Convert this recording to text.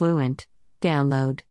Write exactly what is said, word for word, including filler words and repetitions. FLUENT. Download.